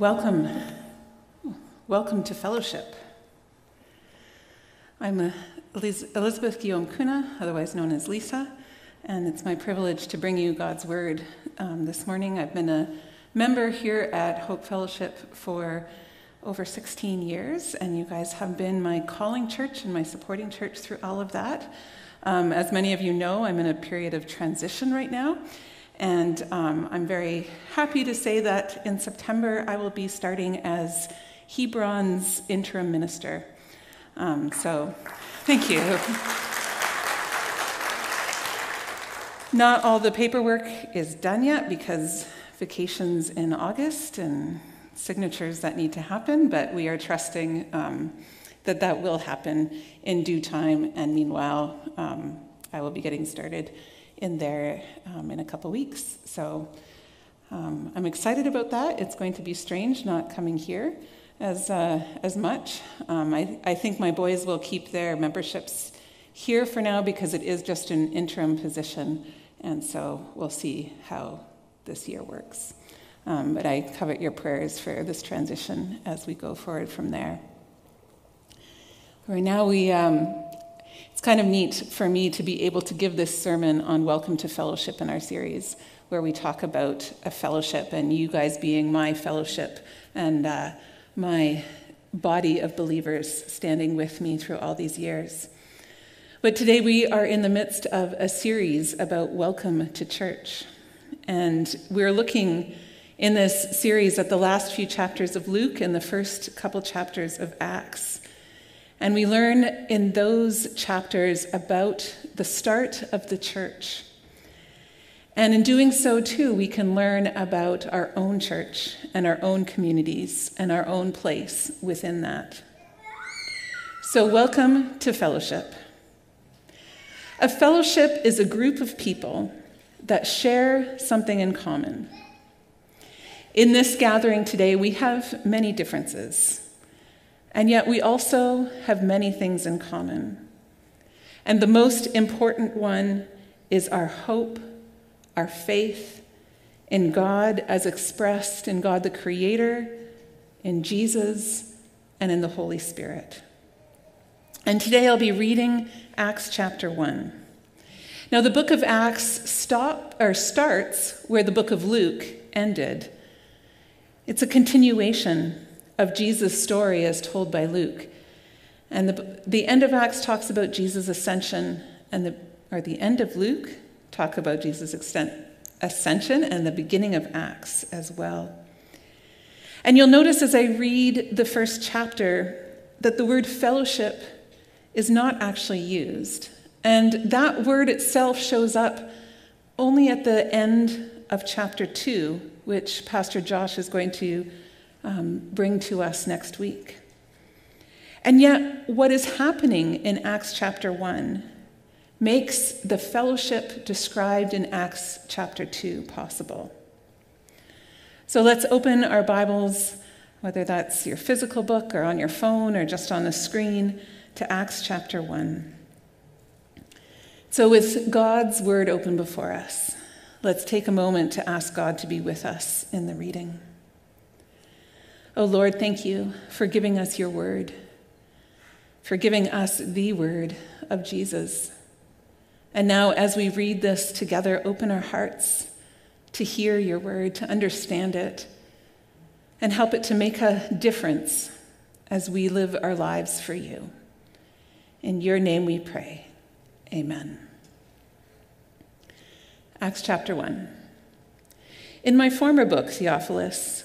Welcome to Fellowship. I'm Elizabeth Guillaume-Koene, otherwise known as Lisa, and it's my privilege to bring you God's Word this morning. I've been a member here at Hope Fellowship for over 16 years, and you guys have been my calling church and my supporting church through all of that. As many of you know, I'm in a period of transition right now. And I'm very happy to say that in September, I will be starting as Hebron's interim minister. So thank you. Not all the paperwork is done yet because vacation's in August and signatures that need to happen, but we are trusting that will happen in due time. And meanwhile, I will be getting started in there in a couple weeks. So I'm excited about that. It's going to be strange not coming here as much. I think my boys will keep their memberships here for now because it is just an interim position. And so we'll see how this year works. But I covet your prayers for this transition as we go forward from there. Right now it's kind of neat for me to be able to give this sermon on Welcome to Fellowship in our series, where we talk about a fellowship and you guys being my fellowship and my body of believers standing with me through all these years. But today we are in the midst of a series about welcome to church. And we're looking in this series at the last few chapters of Luke and the first couple chapters of Acts. And we learn in those chapters about the start of the church. And in doing so, too, we can learn about our own church and our own communities and our own place within that. So welcome to fellowship. A fellowship is a group of people that share something in common. In this gathering today, we have many differences. And yet we also have many things in common. And the most important one is our hope, our faith in God as expressed in God the Creator, in Jesus, and in the Holy Spirit. And today I'll be reading Acts chapter 1. Now the book of Acts starts where the book of Luke ended. It's a continuation of Jesus' story as told by Luke. And the end of Acts talks about Jesus' ascension, and the end of Luke talk about Jesus' ascension and the beginning of Acts as well. And you'll notice as I read the first chapter that the word fellowship is not actually used. And that word itself shows up only at the end of chapter 2, which Pastor Josh is going to bring to us next week. And yet, what is happening in Acts chapter 1 makes the fellowship described in Acts chapter 2 possible. So let's open our Bibles, whether that's your physical book or on your phone or just on the screen, to Acts chapter 1. So with God's word open before us, let's take a moment to ask God to be with us in the reading. Oh Lord, thank you for giving us your word, for giving us the word of Jesus. And now as we read this together, open our hearts to hear your word, to understand it, and help it to make a difference as we live our lives for you. In your name we pray, amen. Acts chapter 1. In my former book, Theophilus,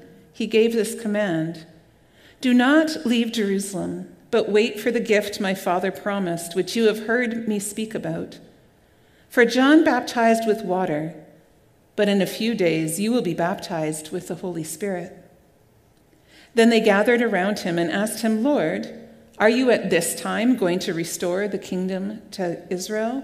he gave this command: "Do not leave Jerusalem, but wait for the gift my Father promised, which you have heard me speak about. For John baptized with water, but in a few days you will be baptized with the Holy Spirit." Then they gathered around him and asked him, "Lord, are you at this time going to restore the kingdom to Israel?"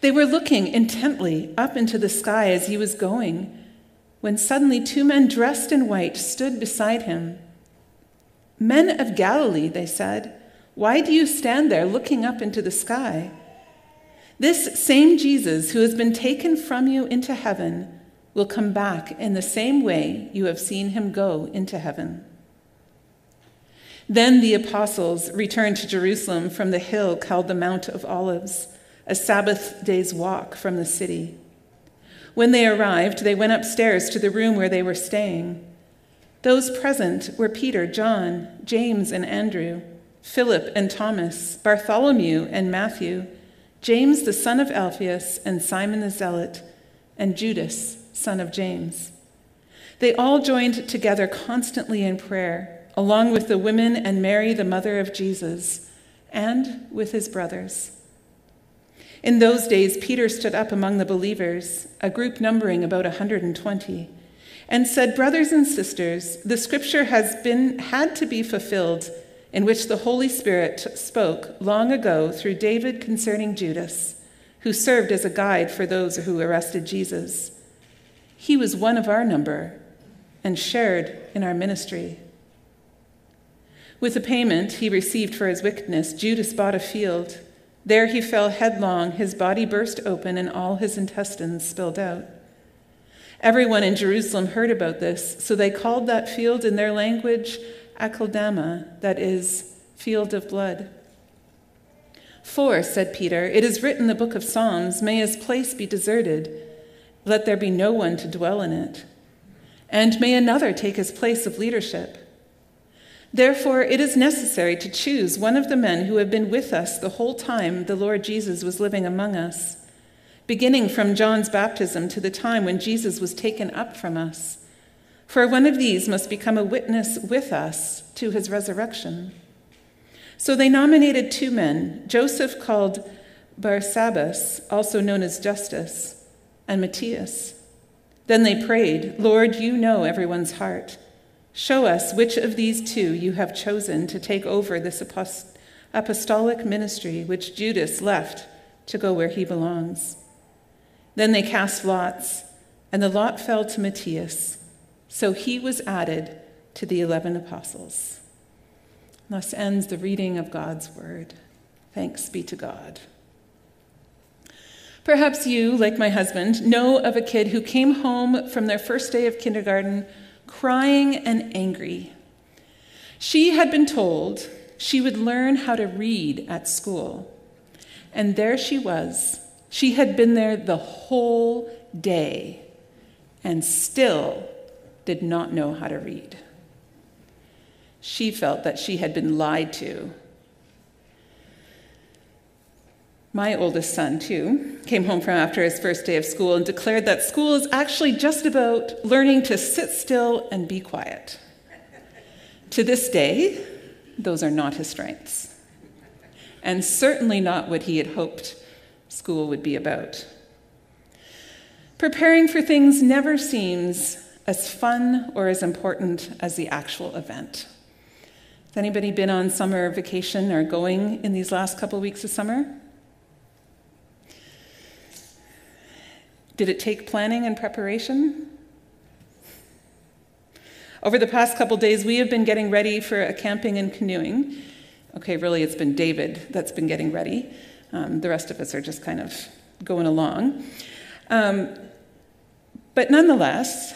They were looking intently up into the sky as he was going, when suddenly two men dressed in white stood beside him. "Men of Galilee," they said, "why do you stand there looking up into the sky? This same Jesus who has been taken from you into heaven will come back in the same way you have seen him go into heaven." Then the apostles returned to Jerusalem from the hill called the Mount of Olives, a Sabbath day's walk from the city. When they arrived, they went upstairs to the room where they were staying. Those present were Peter, John, James and Andrew, Philip and Thomas, Bartholomew and Matthew, James the son of Alphaeus and Simon the Zealot, and Judas, son of James. They all joined together constantly in prayer, along with the women and Mary, the mother of Jesus, and with his brothers. In those days, Peter stood up among the believers, a group numbering about 120, and said, "Brothers and sisters, the scripture had to be fulfilled, in which the Holy Spirit spoke long ago through David concerning Judas, who served as a guide for those who arrested Jesus. He was one of our number and shared in our ministry. With the payment he received for his wickedness, Judas bought a field. There he fell headlong, his body burst open, and all his intestines spilled out. Everyone in Jerusalem heard about this, so they called that field in their language Akeldama, that is, field of blood. 'For,' said Peter, 'it is written in the book of Psalms, may his place be deserted, let there be no one to dwell in it, and may another take his place of leadership. Therefore, it is necessary to choose one of the men who have been with us the whole time the Lord Jesus was living among us, beginning from John's baptism to the time when Jesus was taken up from us. For one of these must become a witness with us to his resurrection.' So they nominated two men, Joseph called Barsabbas, also known as Justus, and Matthias. Then they prayed, 'Lord, you know everyone's heart. Show us which of these two you have chosen to take over this apostolic ministry, which Judas left to go where he belongs.' Then they cast lots, and the lot fell to Matthias. So he was added to the 11 apostles." Thus ends the reading of God's word. Thanks be to God. Perhaps you, like my husband, know of a kid who came home from their first day of kindergarten crying and angry. She had been told she would learn how to read at school. And there she was. She had been there the whole day and still did not know how to read. She felt that she had been lied to. My oldest son, too, came home from after his first day of school and declared that school is actually just about learning to sit still and be quiet. To this day, those are not his strengths, and certainly not what he had hoped school would be about. Preparing for things never seems as fun or as important as the actual event. Has anybody been on summer vacation or going in these last couple weeks of summer? Did it take planning and preparation? Over the past couple days, we have been getting ready for a camping and canoeing. Okay, really, it's been David that's been getting ready. The rest of us are just kind of going along. But nonetheless,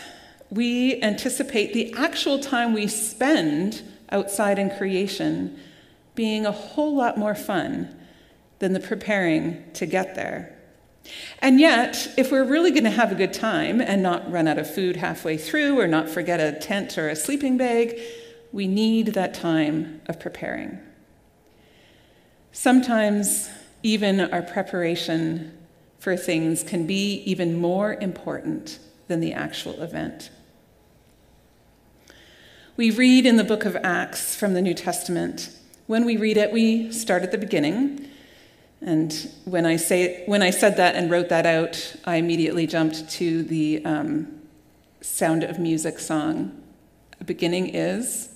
we anticipate the actual time we spend outside in creation being a whole lot more fun than the preparing to get there. And yet, if we're really going to have a good time and not run out of food halfway through or not forget a tent or a sleeping bag, we need that time of preparing. Sometimes even our preparation for things can be even more important than the actual event. We read in the book of Acts from the New Testament. When we read it, we start at the beginning. And when I said that and wrote that out, I immediately jumped to the Sound of Music song. The beginning is?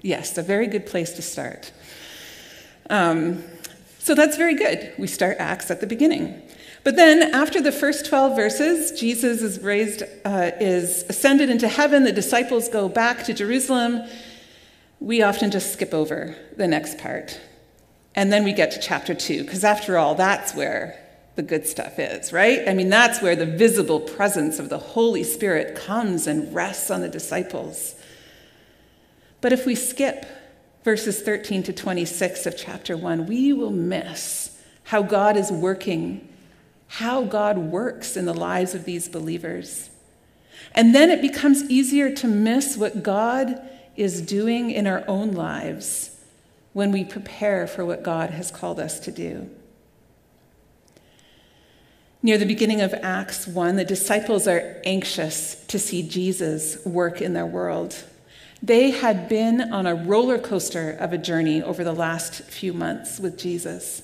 Yes, a very good place to start. So that's very good. We start Acts at the beginning. But then after the first 12 verses, Jesus is ascended into heaven. The disciples go back to Jerusalem. We often just skip over the next part. And then we get to chapter 2, because after all, that's where the good stuff is, right? I mean, that's where the visible presence of the Holy Spirit comes and rests on the disciples. But if we skip verses 13 to 26 of chapter 1, we will miss how God is working, how God works in the lives of these believers. And then it becomes easier to miss what God is doing in our own lives when we prepare for what God has called us to do. Near the beginning of Acts 1, the disciples are anxious to see Jesus work in their world. They had been on a roller coaster of a journey over the last few months with Jesus.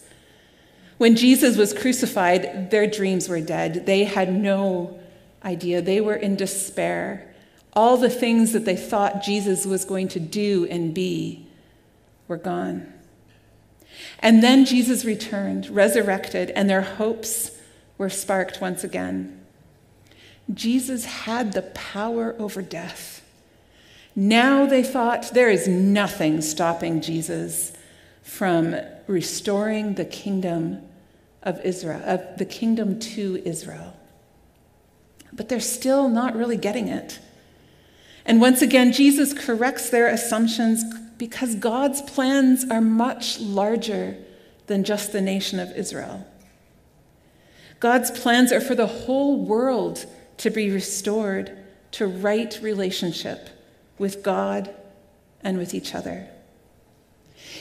When Jesus was crucified, their dreams were dead. They had no idea. They were in despair. All the things that they thought Jesus was going to do and be were gone. And then Jesus returned, resurrected, and their hopes were sparked once again. Jesus had the power over death. Now they thought there is nothing stopping Jesus from restoring the kingdom of Israel, of the kingdom to Israel. But they're still not really getting it. And once again, Jesus corrects their assumptions because God's plans are much larger than just the nation of Israel. God's plans are for the whole world to be restored to right relationship with God and with each other.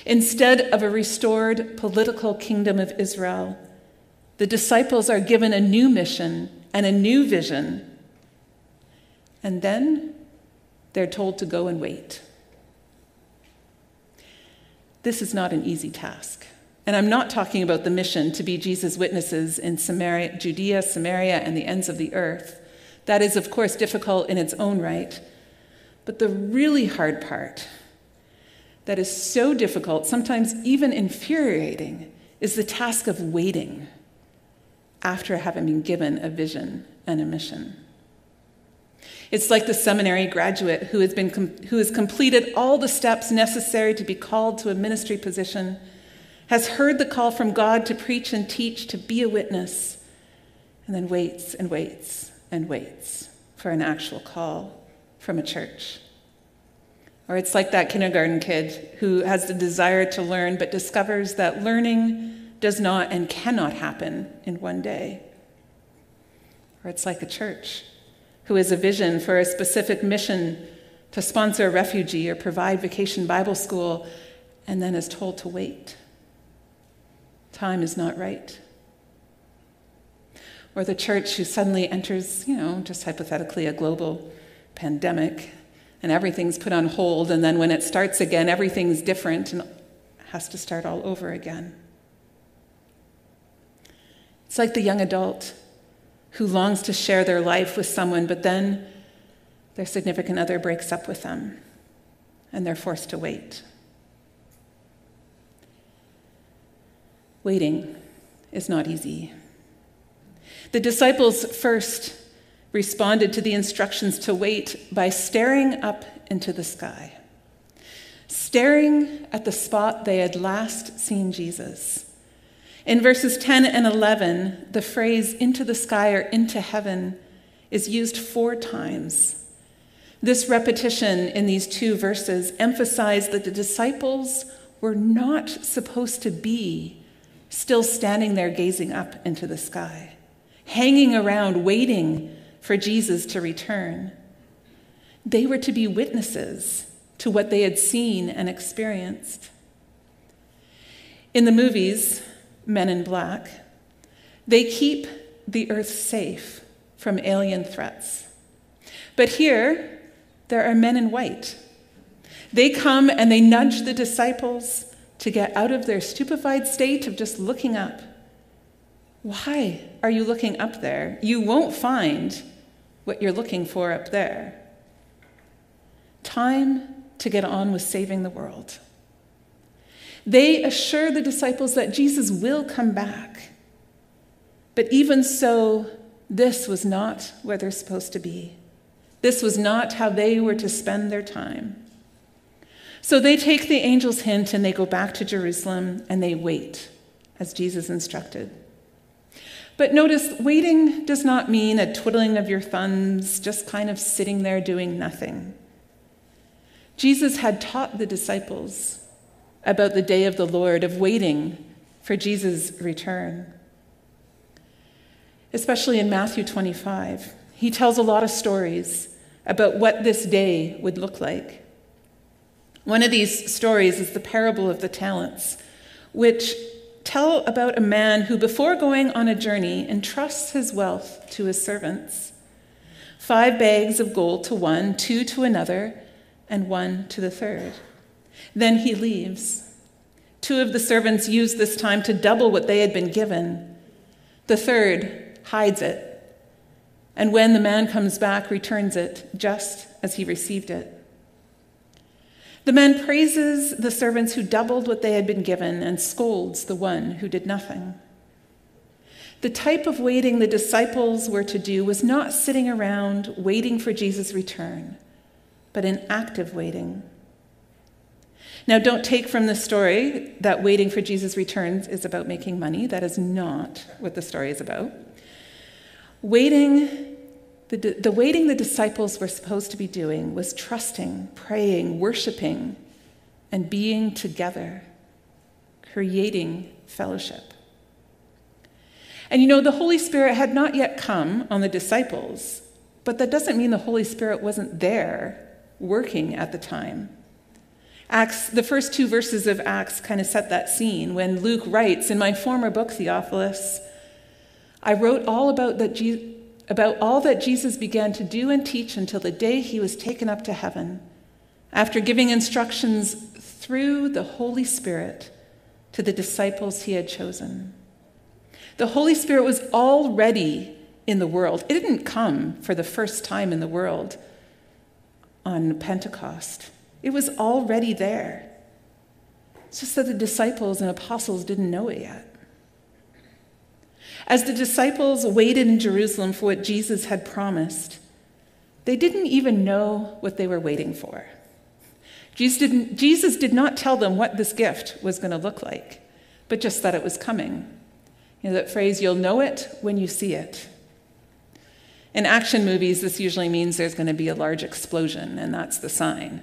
Instead of a restored political kingdom of Israel, the disciples are given a new mission and a new vision, and then they're told to go and wait. This is not an easy task, and I'm not talking about the mission to be Jesus' witnesses in Samaria, Judea, Samaria, and the ends of the earth. That is, of course, difficult in its own right. But the really hard part that is so difficult, sometimes even infuriating, is the task of waiting after having been given a vision and a mission. It's like the seminary graduate who has completed all the steps necessary to be called to a ministry position, has heard the call from God to preach and teach, to be a witness, and then waits and waits and waits for an actual call from a church. Or it's like that kindergarten kid who has the desire to learn but discovers that learning does not and cannot happen in one day. Or it's like a church who has a vision for a specific mission to sponsor a refugee or provide vacation Bible school and then is told to wait. Time is not right. Or the church who suddenly enters, just hypothetically, a global pandemic, and everything's put on hold, and then when it starts again, everything's different and has to start all over again. It's like the young adult who longs to share their life with someone, but then their significant other breaks up with them, and they're forced to wait. Waiting is not easy. The disciples first responded to the instructions to wait by staring up into the sky, staring at the spot they had last seen Jesus. In verses 10 and 11, the phrase into the sky or into heaven is used 4 times. This repetition in these 2 verses emphasized that the disciples were not supposed to be still standing there gazing up into the sky, hanging around waiting for Jesus to return. They were to be witnesses to what they had seen and experienced. In the movies, Men in Black, they keep the earth safe from alien threats. But here, there are men in white. They come and they nudge the disciples to get out of their stupefied state of just looking up. Why are you looking up there? You won't find what you're looking for up there. Time to get on with saving the world. They assure the disciples that Jesus will come back. But even so, this was not where they're supposed to be. This was not how they were to spend their time. So they take the angel's hint and they go back to Jerusalem and they wait, as Jesus instructed. But notice, waiting does not mean a twiddling of your thumbs, just kind of sitting there doing nothing. Jesus had taught the disciples about the day of the Lord, of waiting for Jesus' return. Especially in Matthew 25, he tells a lot of stories about what this day would look like. One of these stories is the parable of the talents, which tell about a man who, before going on a journey, entrusts his wealth to his servants. 5 bags of gold to one, 2 to another, and 1 to the third. Then he leaves. 2 of the servants use this time to double what they had been given. The third hides it, and when the man comes back, returns it just as he received it. The man praises the servants who doubled what they had been given and scolds the one who did nothing. The type of waiting the disciples were to do was not sitting around waiting for Jesus' return, but an active waiting. Now, don't take from this story that waiting for Jesus' returns is about making money. That is not what the story is about. The waiting the disciples were supposed to be doing was trusting, praying, worshiping, and being together, creating fellowship. And you know, the Holy Spirit had not yet come on the disciples, but that doesn't mean the Holy Spirit wasn't there working at the time. Acts, the first 2 verses of Acts kind of set that scene when Luke writes, in my former book, Theophilus, I wrote all about all that Jesus began to do and teach until the day he was taken up to heaven, after giving instructions through the Holy Spirit to the disciples he had chosen. The Holy Spirit was already in the world. It didn't come for the first time in the world on Pentecost. It was already there. It's just that the disciples and apostles didn't know it yet. As the disciples waited in Jerusalem for what Jesus had promised, they didn't even know what they were waiting for. Jesus did not tell them what this gift was going to look like, but just that it was coming. You know that phrase, you'll know it when you see it. In action movies, this usually means there's going to be a large explosion, and that's the sign.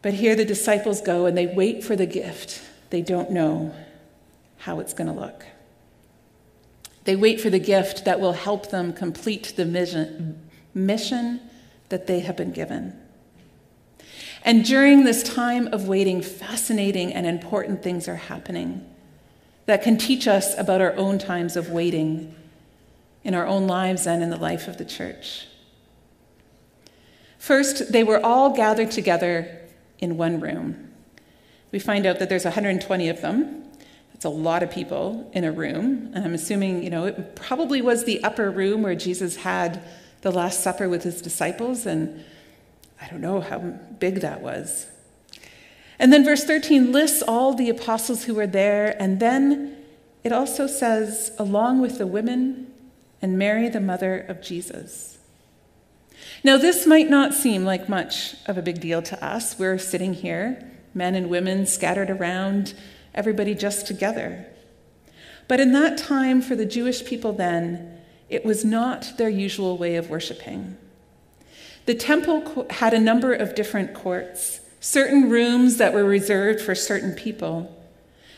But here the disciples go and they wait for the gift. They don't know how it's going to look. They wait for the gift that will help them complete the mission that they have been given. And during this time of waiting, fascinating and important things are happening that can teach us about our own times of waiting in our own lives and in the life of the church. First, they were all gathered together in one room. We find out that there's 120 of them. It's a lot of people in a room, and I'm assuming, you know, it probably was the upper room where Jesus had the Last Supper with his disciples, and I don't know how big that was. And then verse 13 lists all the apostles who were there, and then it also says, along with the women and Mary, the mother of Jesus. Now, this might not seem like much of a big deal to us. We're sitting here, men and women scattered around, everybody just together. But in that time, for the Jewish people then, it was not their usual way of worshiping. The temple had a number of different courts, certain rooms that were reserved for certain people.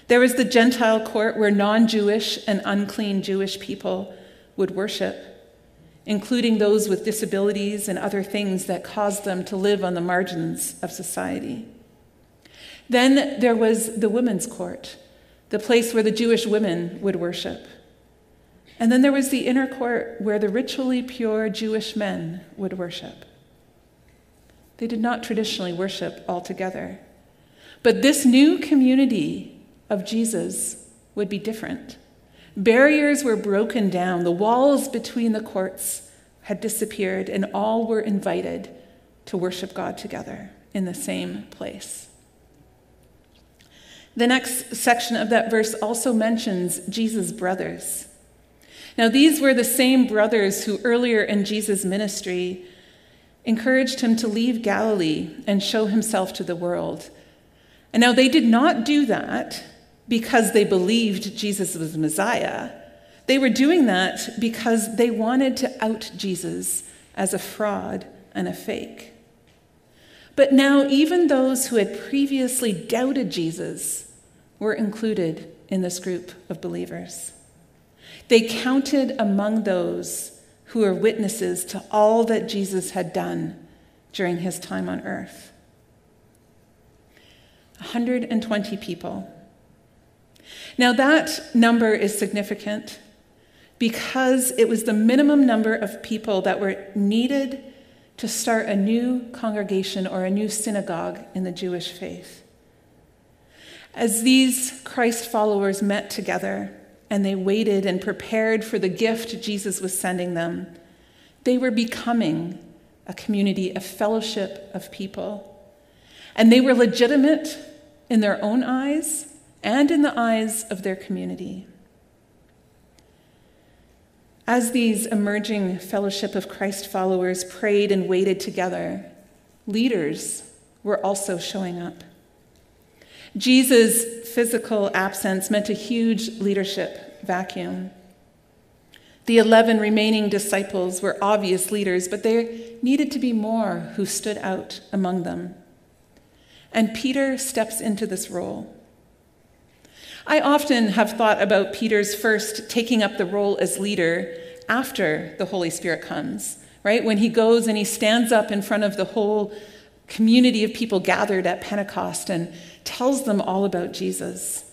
There was the Gentile court where non-Jewish and unclean Jewish people would worship, including those with disabilities and other things that caused them to live on the margins of society. Then there was the women's court, the place where the Jewish women would worship. And then there was the inner court where the ritually pure Jewish men would worship. They did not traditionally worship all together. But this new community of Jesus would be different. Barriers were broken down. The walls between the courts had disappeared, and all were invited to worship God together in the same place. The next section of that verse also mentions Jesus' brothers. Now, these were the same brothers who earlier in Jesus' ministry encouraged him to leave Galilee and show himself to the world. And now they did not do that because they believed Jesus was Messiah. They were doing that because they wanted to out Jesus as a fraud and a fake. But now even those who had previously doubted Jesus were included in this group of believers. They counted among those who were witnesses to all that Jesus had done during his time on earth. 120 people. Now that number is significant because it was the minimum number of people that were needed to start a new congregation or a new synagogue in the Jewish faith. As these Christ followers met together, and they waited and prepared for the gift Jesus was sending them, they were becoming a community, a fellowship of people. And they were legitimate in their own eyes and in the eyes of their community. As these emerging fellowship of Christ followers prayed and waited together, leaders were also showing up. Jesus' physical absence meant a huge leadership vacuum. The 11 remaining disciples were obvious leaders, but there needed to be more who stood out among them. And Peter steps into this role. I often have thought about Peter's first taking up the role as leader after the Holy Spirit comes, right? When he goes and he stands up in front of the whole community of people gathered at Pentecost and tells them all about Jesus.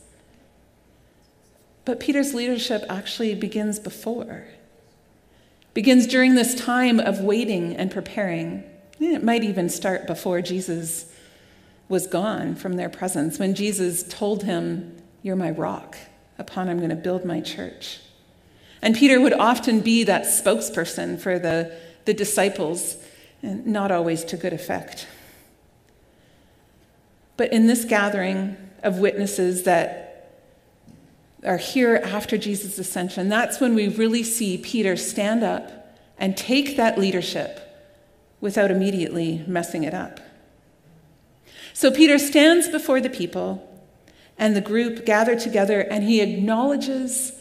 But Peter's leadership actually begins before. Begins during this time of waiting and preparing. It might even start before Jesus was gone from their presence, when Jesus told him, "You're my rock, upon I'm going to build my church." And Peter would often be that spokesperson for the disciples, and not always to good effect. But in this gathering of witnesses that are here after Jesus' ascension, that's when we really see Peter stand up and take that leadership without immediately messing it up. So Peter stands before the people and the group gathered together, and he acknowledges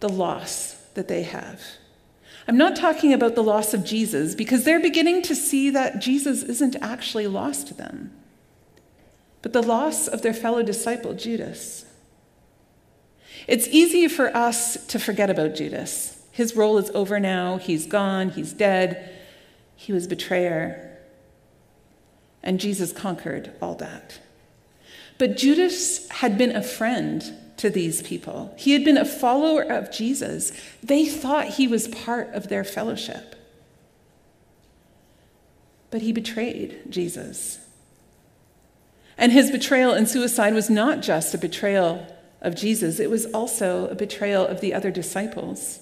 the loss that they have. I'm not talking about the loss of Jesus, because they're beginning to see that Jesus isn't actually lost to them, but the loss of their fellow disciple, Judas. It's easy for us to forget about Judas. His role is over now. He's gone. He's dead. He was a betrayer. And Jesus conquered all that. But Judas had been a friend to these people. He had been a follower of Jesus. They thought he was part of their fellowship. But he betrayed Jesus. And his betrayal and suicide was not just a betrayal of Jesus, it was also a betrayal of the other disciples.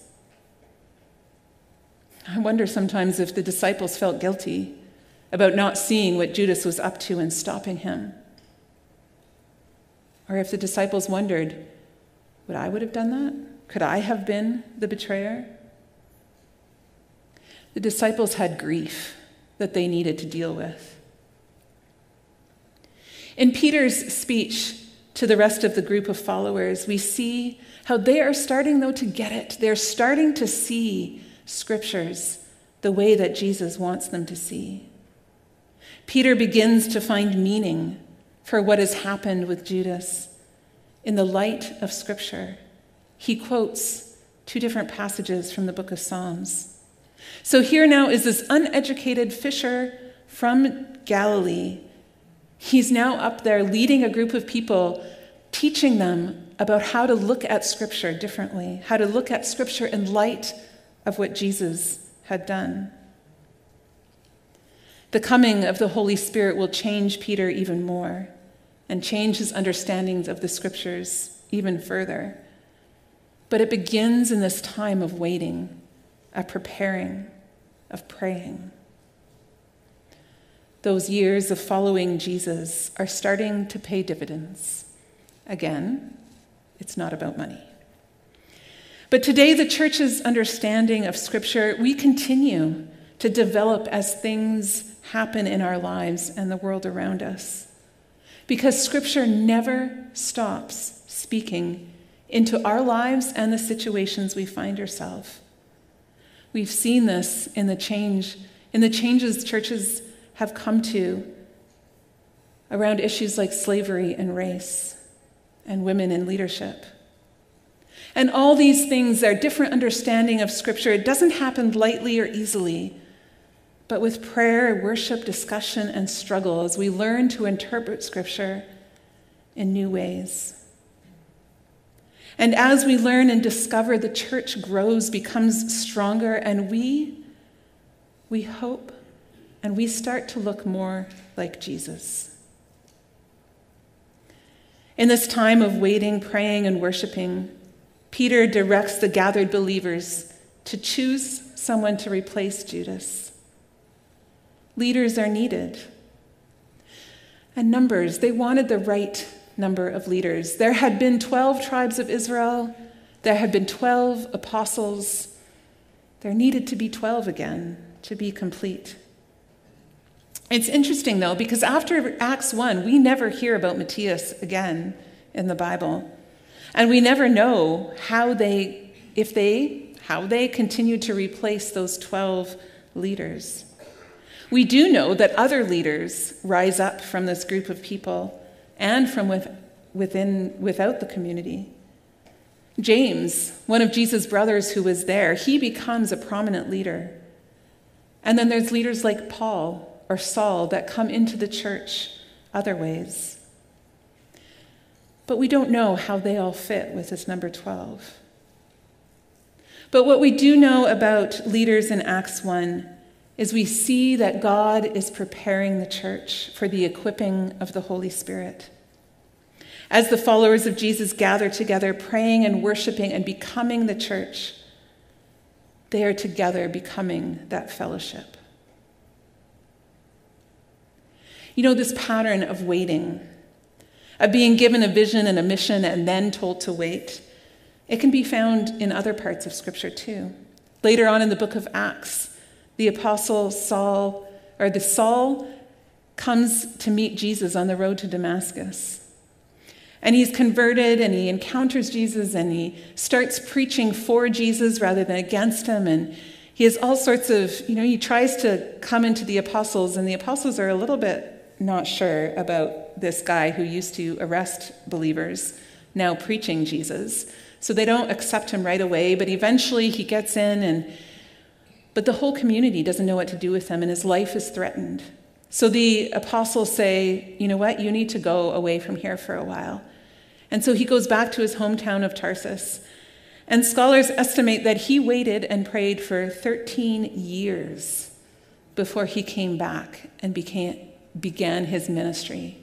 I wonder sometimes if the disciples felt guilty about not seeing what Judas was up to and stopping him. Or if the disciples wondered, would I have done that? Could I have been the betrayer? The disciples had grief that they needed to deal with. In Peter's speech to the rest of the group of followers, we see how they are starting, though, to get it. They're starting to see scriptures the way that Jesus wants them to see. Peter begins to find meaning for what has happened with Judas. In the light of scripture, he quotes two different passages from the book of Psalms. So here now is this uneducated fisher from Galilee He's now up there leading a group of people, teaching them about how to look at Scripture differently, how to look at Scripture in light of what Jesus had done. The coming of the Holy Spirit will change Peter even more and change his understandings of the Scriptures even further. But it begins in this time of waiting, of preparing, of praying. Those years of following Jesus are starting to pay dividends. Again, it's not about money. But today, the church's understanding of Scripture, we continue to develop as things happen in our lives and the world around us. Because Scripture never stops speaking into our lives and the situations we find ourselves. We've seen this in the changes churches have come to around issues like slavery and race and women in leadership. And all these things, our different understanding of Scripture, it doesn't happen lightly or easily, but with prayer, worship, discussion, and struggle as we learn to interpret Scripture in new ways. And as we learn and discover, the church grows, becomes stronger, and we hope and we start to look more like Jesus. In this time of waiting, praying, and worshiping, Peter directs the gathered believers to choose someone to replace Judas. Leaders are needed. And numbers, they wanted the right number of leaders. There had been 12 tribes of Israel. There had been 12 apostles. There needed to be 12 again to be complete. It's interesting, though, because after Acts 1, we never hear about Matthias again in the Bible. And we never know how they continued to replace those 12 leaders. We do know that other leaders rise up from this group of people and from without the community. James, one of Jesus' brothers who was there, he becomes a prominent leader. And then there's leaders like Paul or Saul that come into the church other ways. But we don't know how they all fit with this number 12. But what we do know about leaders in Acts 1 is we see that God is preparing the church for the equipping of the Holy Spirit. As the followers of Jesus gather together, praying and worshiping and becoming the church, they are together becoming that fellowship. You know, this pattern of waiting, of being given a vision and a mission and then told to wait, it can be found in other parts of Scripture too. Later on in the book of Acts, the apostle Saul comes to meet Jesus on the road to Damascus. And he's converted and he encounters Jesus and he starts preaching for Jesus rather than against him. And he has all sorts of, he tries to come into the apostles, and the apostles are a little bit not sure about this guy who used to arrest believers, now preaching Jesus. So they don't accept him right away, but eventually he gets in but the whole community doesn't know what to do with him, and his life is threatened. So the apostles say, you know what, you need to go away from here for a while. And so he goes back to his hometown of Tarsus. And scholars estimate that he waited and prayed for 13 years before he came back and began his ministry.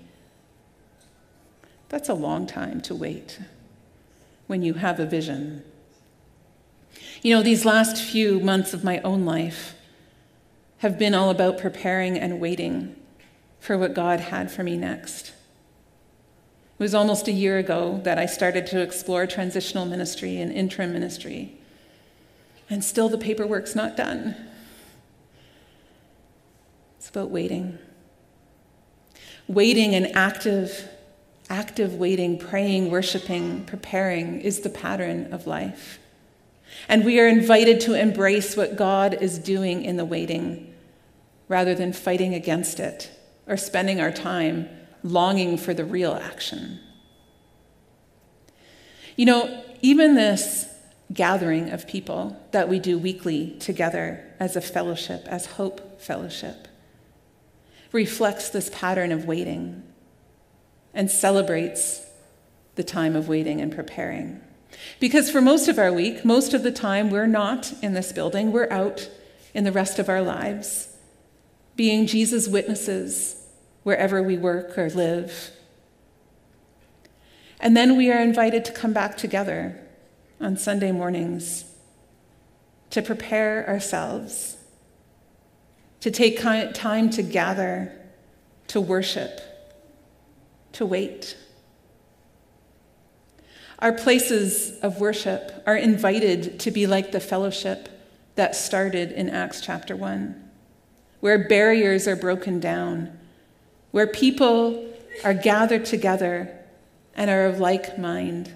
That's a long time to wait when you have a vision. These last few months of my own life have been all about preparing and waiting for what God had for me next. It was almost a year ago that I started to explore transitional ministry and interim ministry, and still the paperwork's not done. It's about waiting. Waiting and active waiting, praying, worshiping, preparing is the pattern of life. And we are invited to embrace what God is doing in the waiting rather than fighting against it or spending our time longing for the real action. Even this gathering of people that we do weekly together as a fellowship, as Hope Fellowship, reflects this pattern of waiting and celebrates the time of waiting and preparing. Because for most of our week, most of the time, we're not in this building. We're out in the rest of our lives, being Jesus' witnesses wherever we work or live. And then we are invited to come back together on Sunday mornings to prepare ourselves, to take time to gather, to worship, to wait. Our places of worship are invited to be like the fellowship that started in Acts chapter 1, where barriers are broken down, where people are gathered together and are of like mind.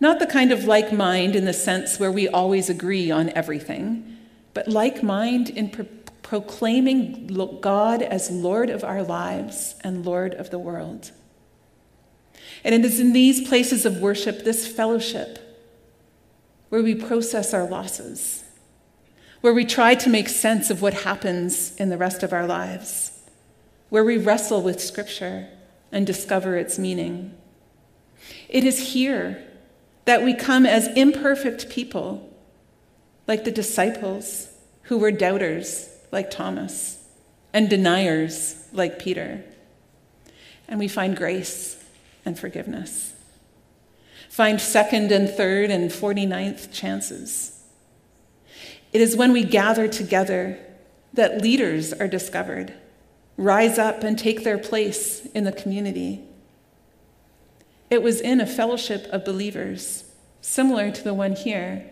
Not the kind of like mind in the sense where we always agree on everything, but like mind in proclaiming God as Lord of our lives and Lord of the world. And it is in these places of worship, this fellowship, where we process our losses, where we try to make sense of what happens in the rest of our lives, where we wrestle with Scripture and discover its meaning. It is here that we come as imperfect people, like the disciples who were doubters, like Thomas, and deniers, like Peter. And we find grace and forgiveness. Find second and third and 49th chances. It is when we gather together that leaders are discovered, rise up and take their place in the community. It was in a fellowship of believers, similar to the one here,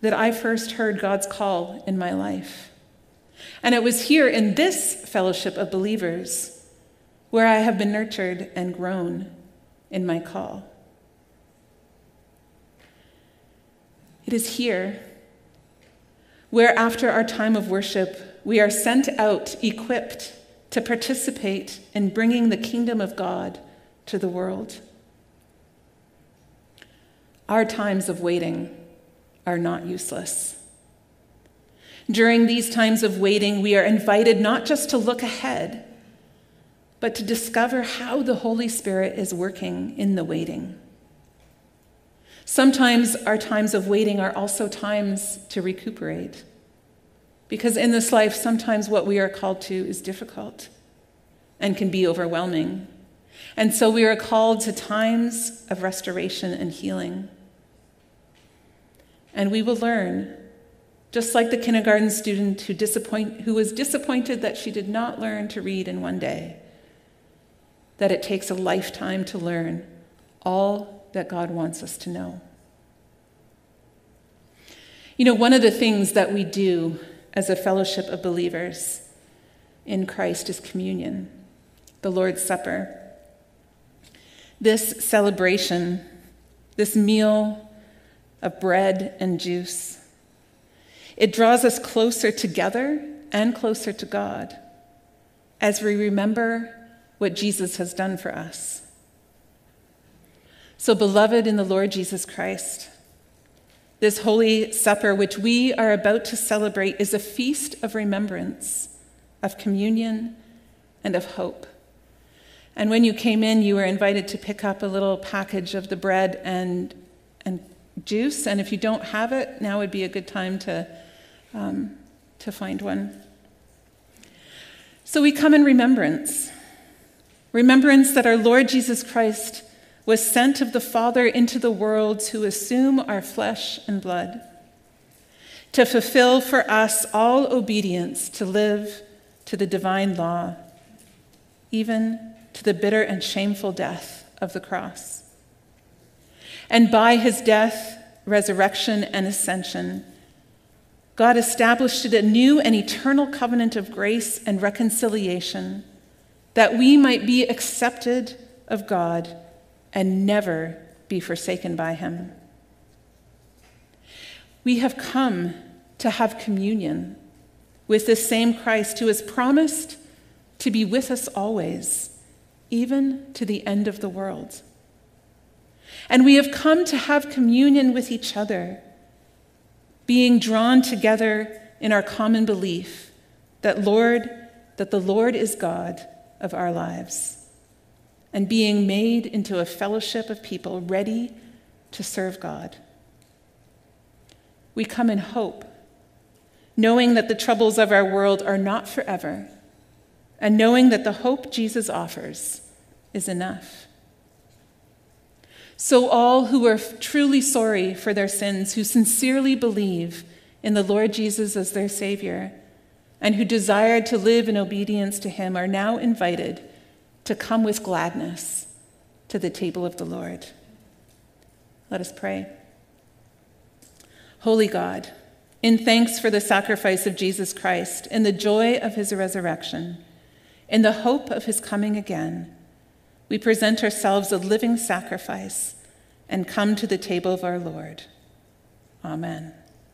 that I first heard God's call in my life. And it was here in this fellowship of believers where I have been nurtured and grown in my call. It is here where, after our time of worship, we are sent out equipped to participate in bringing the kingdom of God to the world. Our times of waiting are not useless. During these times of waiting, we are invited not just to look ahead, but to discover how the Holy Spirit is working in the waiting. Sometimes our times of waiting are also times to recuperate, because in this life, sometimes what we are called to is difficult and can be overwhelming. And so we are called to times of restoration and healing. And we will learn, just like the kindergarten student who was disappointed that she did not learn to read in one day, that it takes a lifetime to learn all that God wants us to know. You know, one of the things that we do as a fellowship of believers in Christ is communion, the Lord's Supper. This celebration, this meal of bread and juice, it draws us closer together and closer to God as we remember what Jesus has done for us. So, beloved in the Lord Jesus Christ, this Holy Supper which we are about to celebrate is a feast of remembrance, of communion, and of hope. And when you came in, you were invited to pick up a little package of the bread and juice. And if you don't have it, now would be a good time to find one. So we come in remembrance. Remembrance that our Lord Jesus Christ was sent of the Father into the world to assume our flesh and blood, to fulfill for us all obedience, to live to the divine law, even to the bitter and shameful death of the cross. And by his death, resurrection, and ascension, God established a new and eternal covenant of grace and reconciliation that we might be accepted of God and never be forsaken by him. We have come to have communion with this same Christ who has promised to be with us always, even to the end of the world. And we have come to have communion with each other, being drawn together in our common belief that, Lord, that the Lord is God of our lives, and being made into a fellowship of people ready to serve God. We come in hope, knowing that the troubles of our world are not forever, and knowing that the hope Jesus offers is enough. So all who are truly sorry for their sins, who sincerely believe in the Lord Jesus as their Savior, and who desire to live in obedience to him, are now invited to come with gladness to the table of the Lord. Let us pray. Holy God, in thanks for the sacrifice of Jesus Christ, in the joy of his resurrection, in the hope of his coming again, we present ourselves a living sacrifice and come to the table of our Lord. Amen.